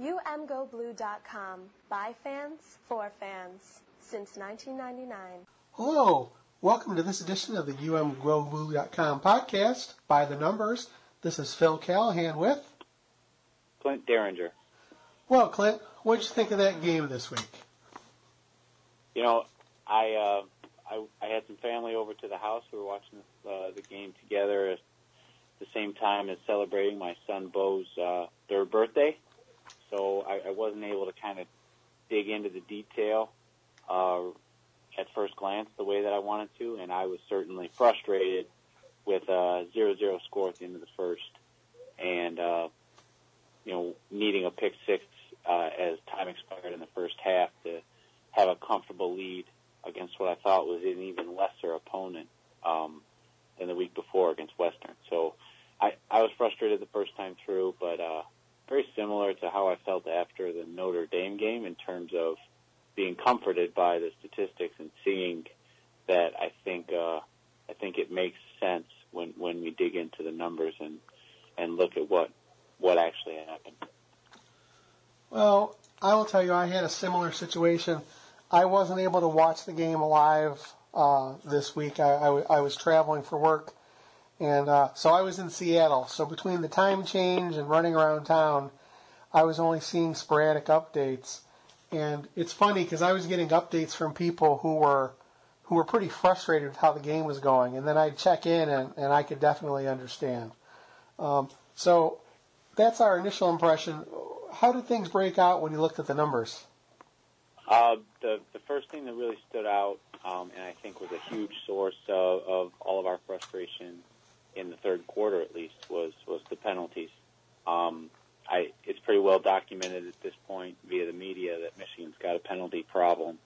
UMGoBlue.com, by fans, for fans, since 1999. Hello, welcome to this edition of the UMGoBlue.com podcast, By the Numbers. This is Phil Callahan with... Clint Derringer. Well, Clint, what did you think of that game this week? You know, I had some family over to the house. We were watching the game together at the same time as celebrating my son Beau's third birthday. So I wasn't able to kind of dig into the detail at first glance the way that I wanted to, and I was certainly frustrated with a 0-0 score at the end of the first and, you know, needing a pick six as time expired in the first half to have a comfortable lead against what I thought was an even lesser opponent than the week before against Western. So I was frustrated the first time through, but very similar to how I felt after the Notre Dame game in terms of being comforted by the statistics and seeing that I think it makes sense when we dig into the numbers and look at what actually happened. Well, I will tell you, I had a similar situation. I wasn't able to watch the game live this week. I was traveling for work. And so I was in Seattle. So between the time change and running around town, I was only seeing sporadic updates. And it's funny because I was getting updates from people who were pretty frustrated with how the game was going. And then I'd check in, and I could definitely understand. So that's our initial impression. How did things break out when you looked at the numbers? The first thing that really stood out, and I think was a huge source of all of our frustration in the third quarter, at least, was the penalties. It's pretty well documented at this point via the media that Michigan's got a penalty problem,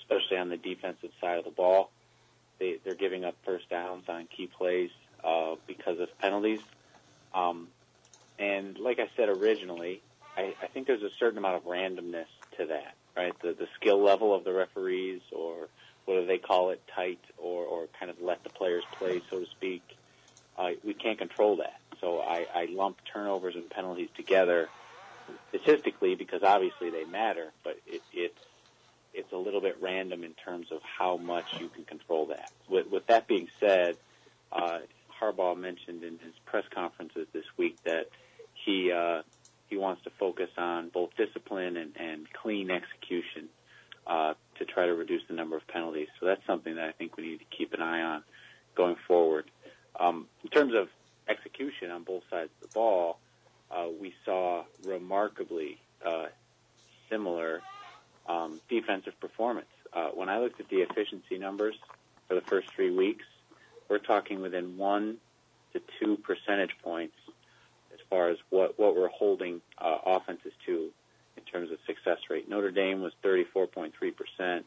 especially on the defensive side of the ball. They're giving up first downs on key plays because of penalties. And like I said originally, I think there's a certain amount of randomness to that, right? The skill level of the referees, or whether they call it tight or kind of let the players play, so to speak. We can't control that. So I lump turnovers and penalties together statistically because obviously they matter, but it's a little bit random in terms of how much you can control that. With that being said, Harbaugh mentioned in his press conferences this week that he wants to focus on both discipline and clean execution to try to reduce the number of penalties. So that's something that I think we need to keep an eye on going forward. In terms of execution on both sides of the ball, we saw remarkably similar defensive performance. When I looked at the efficiency numbers for the first 3 weeks, we're talking within 1 to 2 percentage points as far as what we're holding offenses to in terms of success rate. Notre Dame was 34.3%,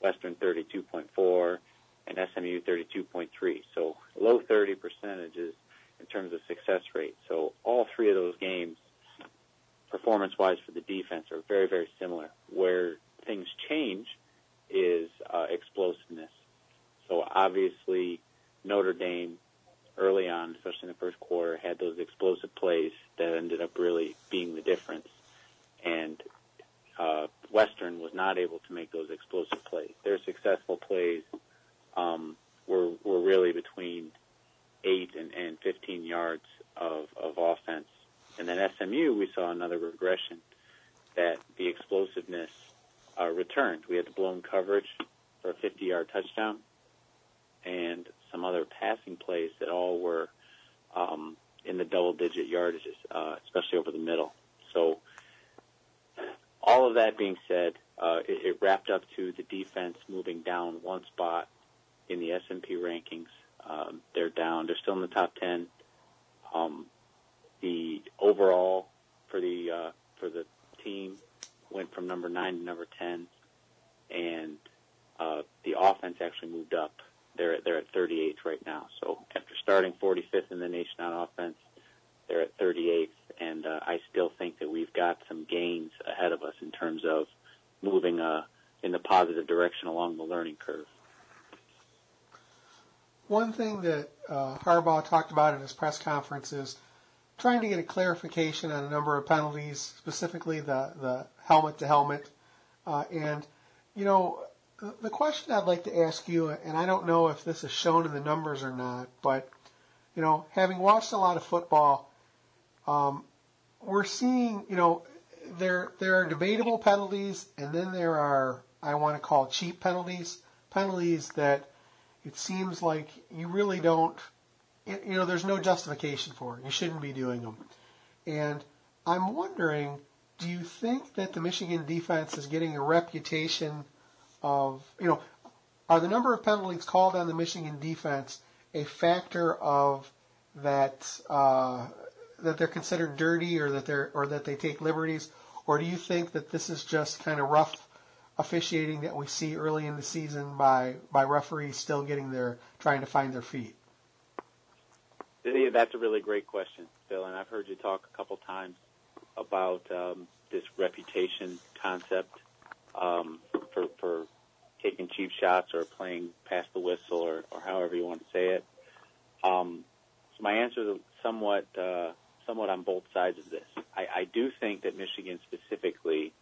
Western 32.4%, and SMU 32.3%. So low 30 percentages in terms of success rate. So all three of those games, performance-wise for the defense, are very, very similar. Where things change is explosiveness. So obviously Notre Dame early on, especially in the first quarter, had those explosive plays that ended up really being the difference. And Western was not able to make those explosive plays. Their successful plays were really between 8 and 15 yards of offense. And then SMU, we saw another regression that the explosiveness returned. We had the blown coverage for a 50-yard touchdown and some other passing plays that all were in the double-digit yardages, especially over the middle. So all of that being said, it wrapped up to the defense moving down one spot in the S&P rankings. They're down. They're still in the top 10. The overall for the team went from number 9 to number 10, and the offense actually moved up. They're at 38th right now. So after starting 45th in the nation on offense, they're at 38th, and I still think that we've got some gains ahead of us in terms of moving in the positive direction along the learning curve. One thing that Harbaugh talked about in his press conference is trying to get a clarification on a number of penalties, specifically the helmet-to-helmet. And, you know, the question I'd like to ask you, and I don't know if this is shown in the numbers or not, but, you know, having watched a lot of football, we're seeing, you know, there are debatable penalties, and then there are, I want to call cheap penalties that it seems like you really don't, you know, there's no justification for it. You shouldn't be doing them. And I'm wondering, do you think that the Michigan defense is getting a reputation of, you know, are the number of penalties called on the Michigan defense a factor of that, that they're considered dirty or that they take liberties? Or do you think that this is just kind of rough officiating that we see early in the season by referees still trying to find their feet? Yeah, that's a really great question, Phil, and I've heard you talk a couple times about this reputation concept for taking cheap shots or playing past the whistle or however you want to say it. So my answer is somewhat on both sides of this. I do think that Michigan specifically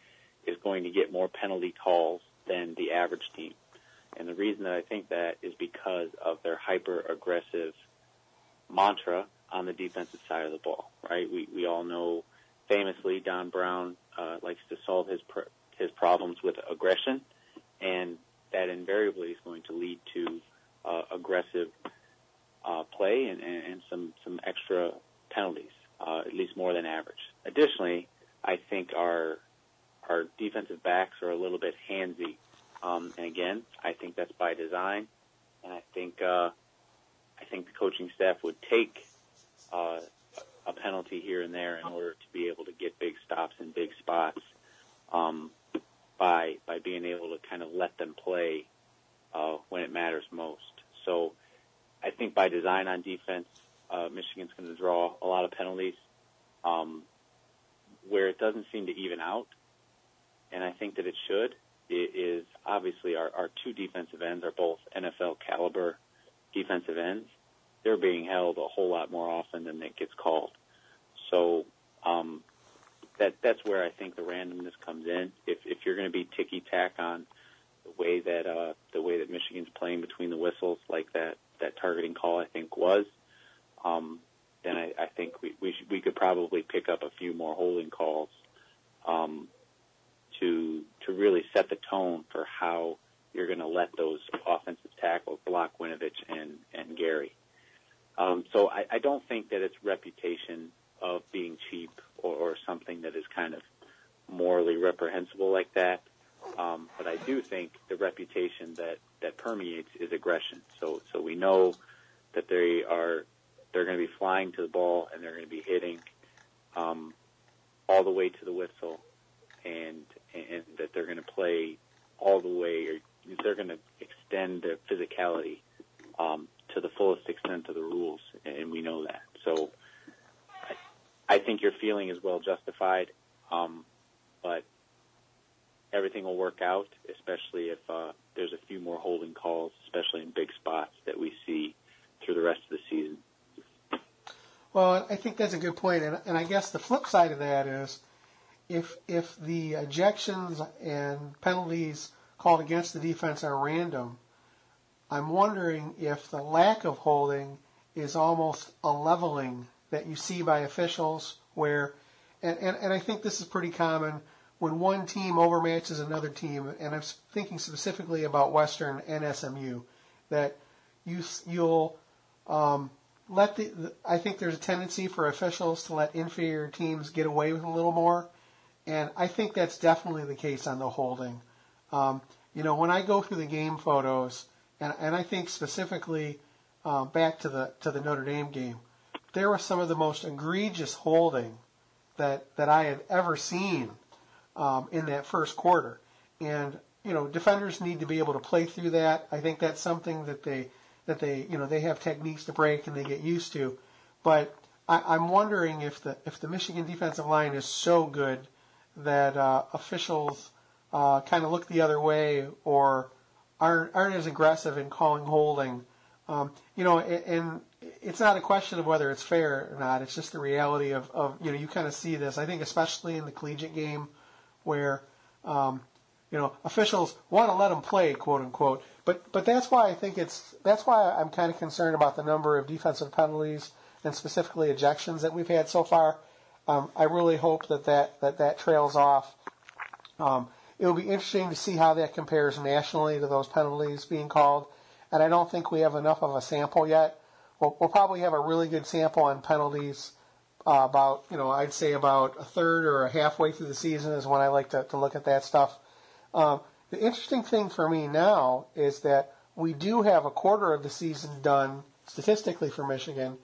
is going to get more penalty calls than the average team. And the reason that I think that is because of their hyper-aggressive mantra on the defensive side of the ball, right? We all know famously Don Brown likes to solve his problems with aggression, and that invariably is going to lead to aggressive play and some extra penalties, at least more than average. Additionally, I think our defensive backs are a little bit handsy. And again, I think that's by design. And I think the coaching staff would take a penalty here and there in order to be able to get big stops in big spots by being able to kind of let them play when it matters most. So I think by design on defense, Michigan's going to draw a lot of penalties where it doesn't seem to even out. And I think that it should. It is obviously our two defensive ends are both NFL caliber defensive ends. They're being held a whole lot more often than it gets called. So that's where I think the randomness comes in. If you're going to be ticky-tack on the way that Michigan's playing between the whistles, like that targeting call I think was, then I think we could probably pick up a few more holding calls. To really set the tone for how you're going to let those offensive tackles block Winovich and Gary. So I don't think that it's reputation of being cheap or something that is kind of morally reprehensible like that. But I do think the reputation that permeates is aggression. So we know that they're going to be flying to the ball and they're going to be hitting all the way to the whistle. And that they're going to play all the way, or they're going to extend their physicality to the fullest extent of the rules, and we know that. So I think your feeling is well justified, but everything will work out, especially if there's a few more holding calls, especially in big spots that we see through the rest of the season. Well, I think that's a good point, and I guess the flip side of that is, If the ejections and penalties called against the defense are random, I'm wondering if the lack of holding is almost a leveling that you see by officials where, and I think this is pretty common, when one team overmatches another team, and I'm thinking specifically about Western and SMU, that you'll let the, I think there's a tendency for officials to let inferior teams get away with a little more. And I think that's definitely the case on the holding. You know, when I go through the game photos, and I think specifically back to the Notre Dame game, there were some of the most egregious holding that I had ever seen in that first quarter. And you know, defenders need to be able to play through that. I think that's something that they you know they have techniques to break and they get used to. But I'm wondering if the Michigan defensive line is so good that officials kind of look the other way or aren't as aggressive in calling holding. You know, and it's not a question of whether it's fair or not. It's just the reality of you kind of see this, I think, especially in the collegiate game where, officials want to let them play, quote unquote. But that's why I think that's why I'm kind of concerned about the number of defensive penalties and specifically ejections that we've had so far. I really hope that trails off. It'll be interesting to see how that compares nationally to those penalties being called. And I don't think we have enough of a sample yet. We'll probably have a really good sample on penalties about, I'd say about a third or a halfway through the season is when I like to look at that stuff. The interesting thing for me now is that we do have a quarter of the season done statistically for Michigan.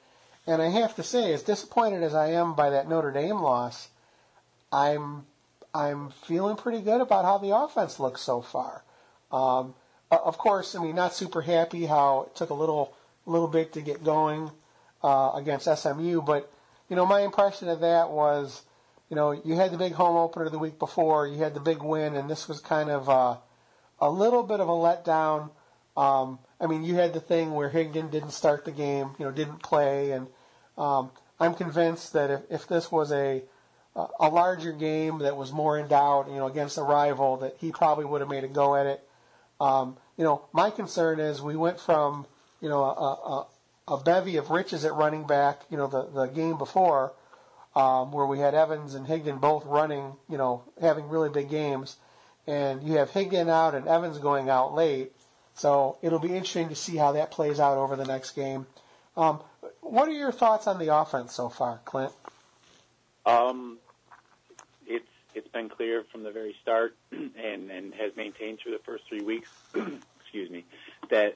And I have to say, as disappointed as I am by that Notre Dame loss, I'm feeling pretty good about how the offense looks so far. Of course, not super happy how it took a little bit to get going against SMU, but my impression of that was, you had the big home opener the week before, you had the big win, and this was kind of a little bit of a letdown. You had the thing where Higdon didn't start the game, didn't play, and I'm convinced that if this was a larger game that was more in doubt, against a rival, that he probably would have made a go at it. My concern is we went from, a bevy of riches at running back, the game before, where we had Evans and Higdon both running, having really big games, and you have Higdon out and Evans going out late. So it'll be interesting to see how that plays out over the next game. What are your thoughts on the offense so far, Clint? It's been clear from the very start and has maintained through the first 3 weeks, excuse me, that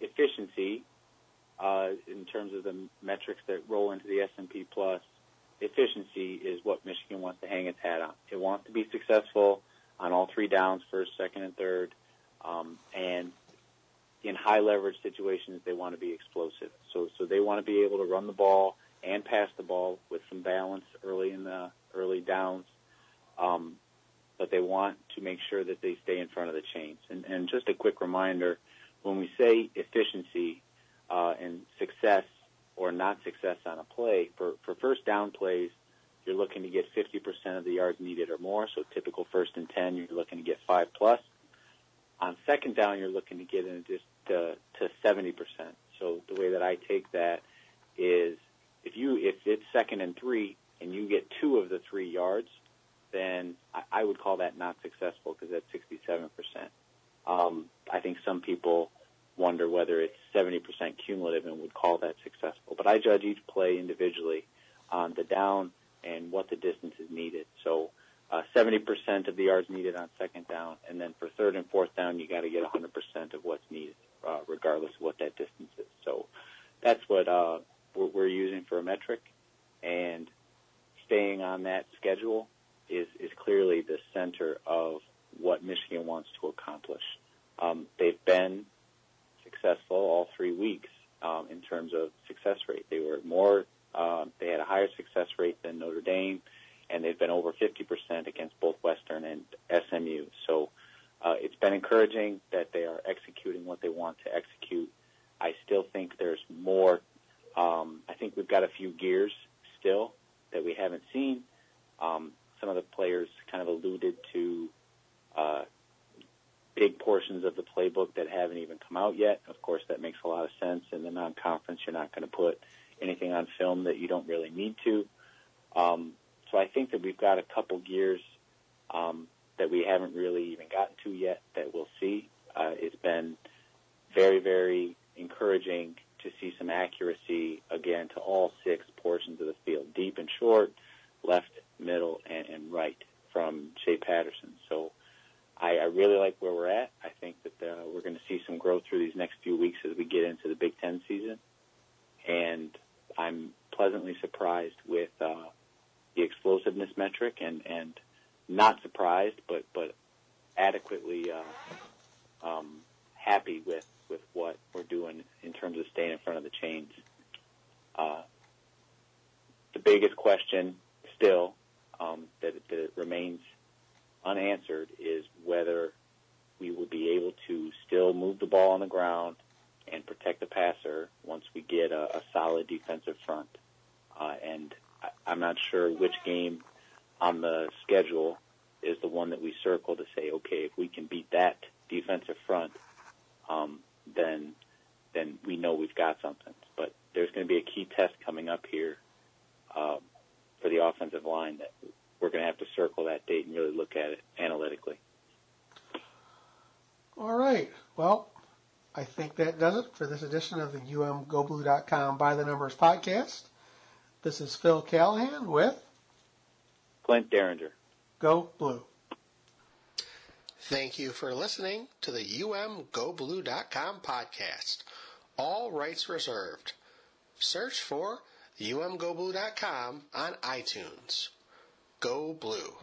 efficiency in terms of the metrics that roll into the S&P Plus, efficiency is what Michigan wants to hang its hat on. It wants to be successful on all three downs, first, second, and third, and in high-leverage situations, they want to be explosive. So they want to be able to run the ball and pass the ball with some balance early in the early downs. But they want to make sure that they stay in front of the chains. And just a quick reminder, when we say efficiency and success or not success on a play, for first down plays, you're looking to get 50% of the yards needed or more. So typical first and 10, you're looking to get 5+. On second down, you're looking to get in just to 70%. So the way that I take that is if it's second and 3 and you get 2 of the 3 yards, then I would call that not successful because that's 67%. I think some people wonder whether it's 70% cumulative and would call that successful. But I judge each play individually on the down and what the distance is needed. So 70% of the yards needed on second down, and then for third and fourth down, you got to get 100% of what's needed, regardless of what that distance is. So that's what we're using for a metric, and staying on that schedule is clearly the center of what Michigan wants to accomplish. They've been successful all 3 weeks in terms of success rate. They had a higher success rate than Notre Dame, and they've been over 50% against both Western and SMU. So it's been encouraging that they are executing what they want to execute. I still think there's more. I think we've got a few gears still that we haven't seen. Some of the players kind of alluded to big portions of the playbook that haven't even come out yet. Of course, that makes a lot of sense. In the non-conference, you're not going to put anything on film that you don't really need to. So I think that we've got a couple gears that we haven't really even gotten to yet that we'll see. It's been very, very encouraging to see some accuracy, again, to all 6 portions of the field, deep and short, left, middle, and right from Shea Patterson. So I really like where we're at. I think that we're going to see some growth through these next few weeks as we get into the Big Ten season. And I'm pleasantly surprised with the explosiveness metric and not surprised but adequately happy with what we're doing in terms of staying in front of the chains. The biggest question still that remains unanswered is whether we will be able to still move the ball on the ground and protect the passer once we get a solid defensive front. And I'm not sure which game on the schedule is the one that we circle to say, okay, if we can beat that defensive front, then we know we've got something. But there's going to be a key test coming up here for the offensive line that we're going to have to circle that date and really look at it analytically. All right. Well, I think that does it for this edition of the UMGoBlue.com By the Numbers podcast. This is Phil Callahan with Clint Derringer. Go Blue. Thank you for listening to the UMGoBlue.com podcast. All rights reserved. Search for UMGoBlue.com on iTunes. Go Blue.